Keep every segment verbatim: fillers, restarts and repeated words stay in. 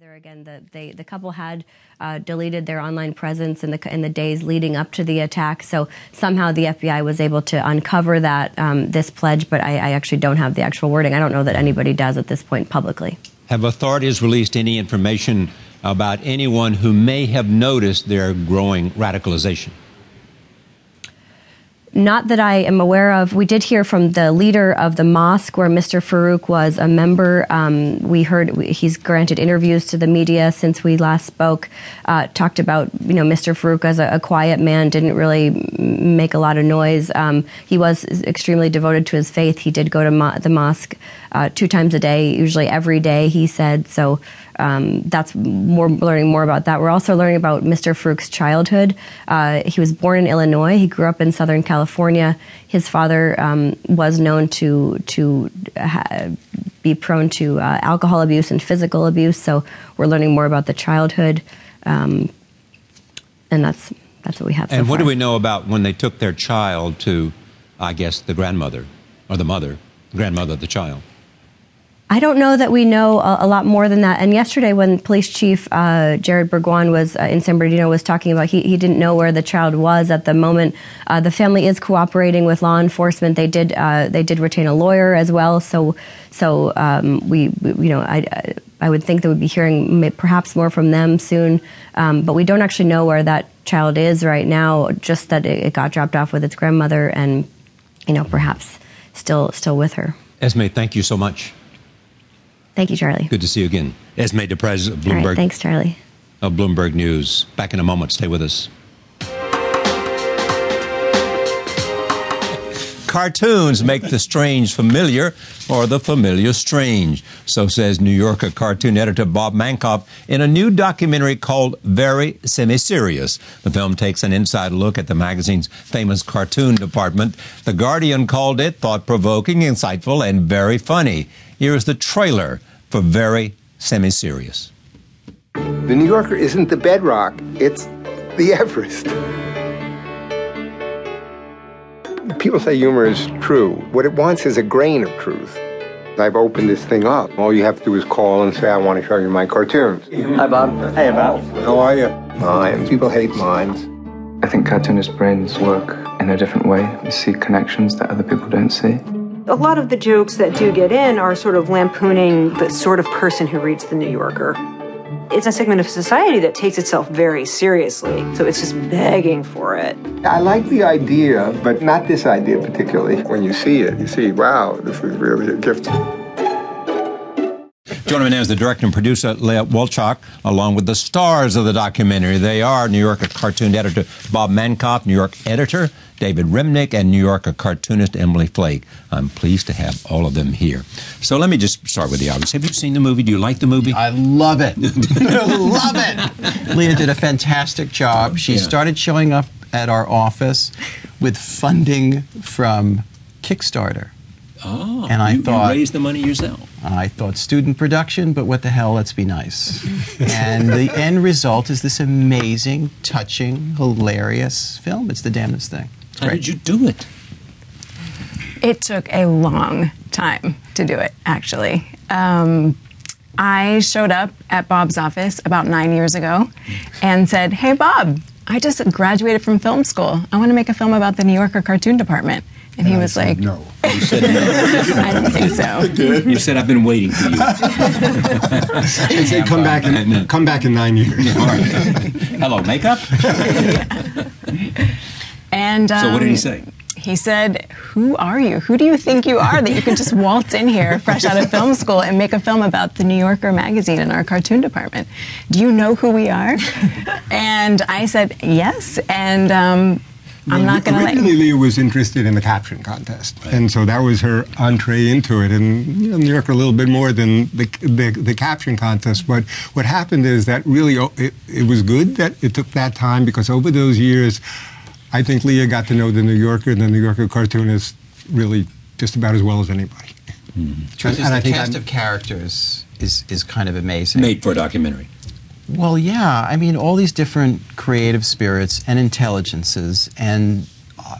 There again, the, they, the couple had uh, deleted their online presence in the in the days leading up to the attack. So somehow the F B I was able to uncover that um, this pledge. But I, I actually don't have the actual wording. I don't know that anybody does at this point publicly. Have authorities released any information about anyone who may have noticed their growing radicalization? Not that I am aware of. We did hear from the leader of the mosque where Mister Farouk was a member. Um, we heard he's granted interviews to the media since we last spoke, uh, talked about, you know, Mister Farouk as a, a quiet man, didn't really make a lot of noise. Um, he was extremely devoted to his faith. He did go to mo- the mosque uh, two times a day, usually every day, he said. So um, that's more learning more about that. We're also learning about Mister Farouk's childhood. Uh, he was born in Illinois. He grew up in Southern California. California. His father um, was known to to ha- be prone to uh, alcohol abuse and physical abuse. So we're learning more about the childhood, um, and that's that's what we have. And so what far. do we know about when they took their child to, I guess, the grandmother or the mother, grandmother of the child? I don't know that we know a, a lot more than that. And yesterday when police chief uh, Jared Burguan was uh, in San Bernardino was talking about he, he didn't know where the child was at the moment. Uh, the family is cooperating with law enforcement. They did uh, they did retain a lawyer as well. So so um, we, we, you know, I, I would think that we'd be hearing perhaps more from them soon. Um, but we don't actually know where that child is right now, just that it, it got dropped off with its grandmother and, you know, perhaps still still with her. Esmé, thank you so much. Thank you, Charlie. Good to see you again. Esmé Deprez of Bloomberg. All right, thanks, Charlie. Of Bloomberg News. Back in a moment. Stay with us. Cartoons make the strange familiar or the familiar strange. So says New Yorker cartoon editor Bob Mankoff in a new documentary called Very Semi-Serious. The film takes an inside look at the magazine's famous cartoon department. The Guardian called it thought-provoking, insightful, and very funny. Here is the trailer for Very Semi-Serious. The New Yorker isn't the bedrock, it's the Everest. People say humor is true. What it wants is a grain of truth. I've opened this thing up. All you have to do is call and say, I want to show you my cartoons. Hi, Bob. Hey, Bob. How are you? Mine. People hate mines. I think cartoonist brains work in a different way. We see connections that other people don't see. A lot of the jokes that do get in are sort of lampooning the sort of person who reads The New Yorker. It's a segment of society that takes itself very seriously, so it's just begging for it. I like the idea, but not this idea particularly. When you see it, you see, wow, this is really a gift. Joining me now is the director and producer, Leah Wolchok, along with the stars of the documentary. They are New Yorker cartoon editor Bob Mankoff, New York editor David Remnick, and New Yorker cartoonist Emily Flake. I'm pleased to have all of them here. So let me just start with the obvious. Have you seen the movie? Do you like the movie? I love it. Love it. Leah did a fantastic job. She yeah. started showing up at our office with funding from Kickstarter. Oh, and I you, thought, you raised the money yourself. I thought student production, but what the hell, let's be nice. And the end result is this amazing, touching, hilarious film. It's the damnedest thing. How right? did you do it? It took a long time to do it, actually. Um, I showed up at Bob's office about nine years ago and said, hey, Bob, I just graduated from film school. I want to make a film about the New Yorker cartoon department. And, and he I was like, no. You said no. I don't think so. You said, I've been waiting for you. And say, come back in, come back in nine years. Yeah, all right. Hello, makeup? Yeah. And um, so what did he say? He said, who are you? Who do you think you are that you could just waltz in here fresh out of film school and make a film about the New Yorker magazine and our cartoon department? Do you know who we are? And I said, yes. And... Um, I'm not going to let you. Originally, Leah was interested in the caption contest, right. and so that was her entree into it. And you know, New Yorker a little bit more than the, the the caption contest. But what happened is that really it, it was good that it took that time, because over those years, I think Leah got to know the New Yorker, the New Yorker cartoonist, really just about as well as anybody. Mm-hmm. And, and the I think cast I'm, of characters is is kind of amazing. Made for a documentary. Well, yeah. I mean, all these different creative spirits and intelligences and uh,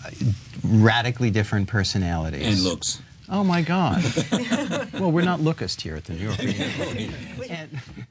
radically different personalities. And looks. Oh, my God. Well, we're not lookist here at the New Yorker. And-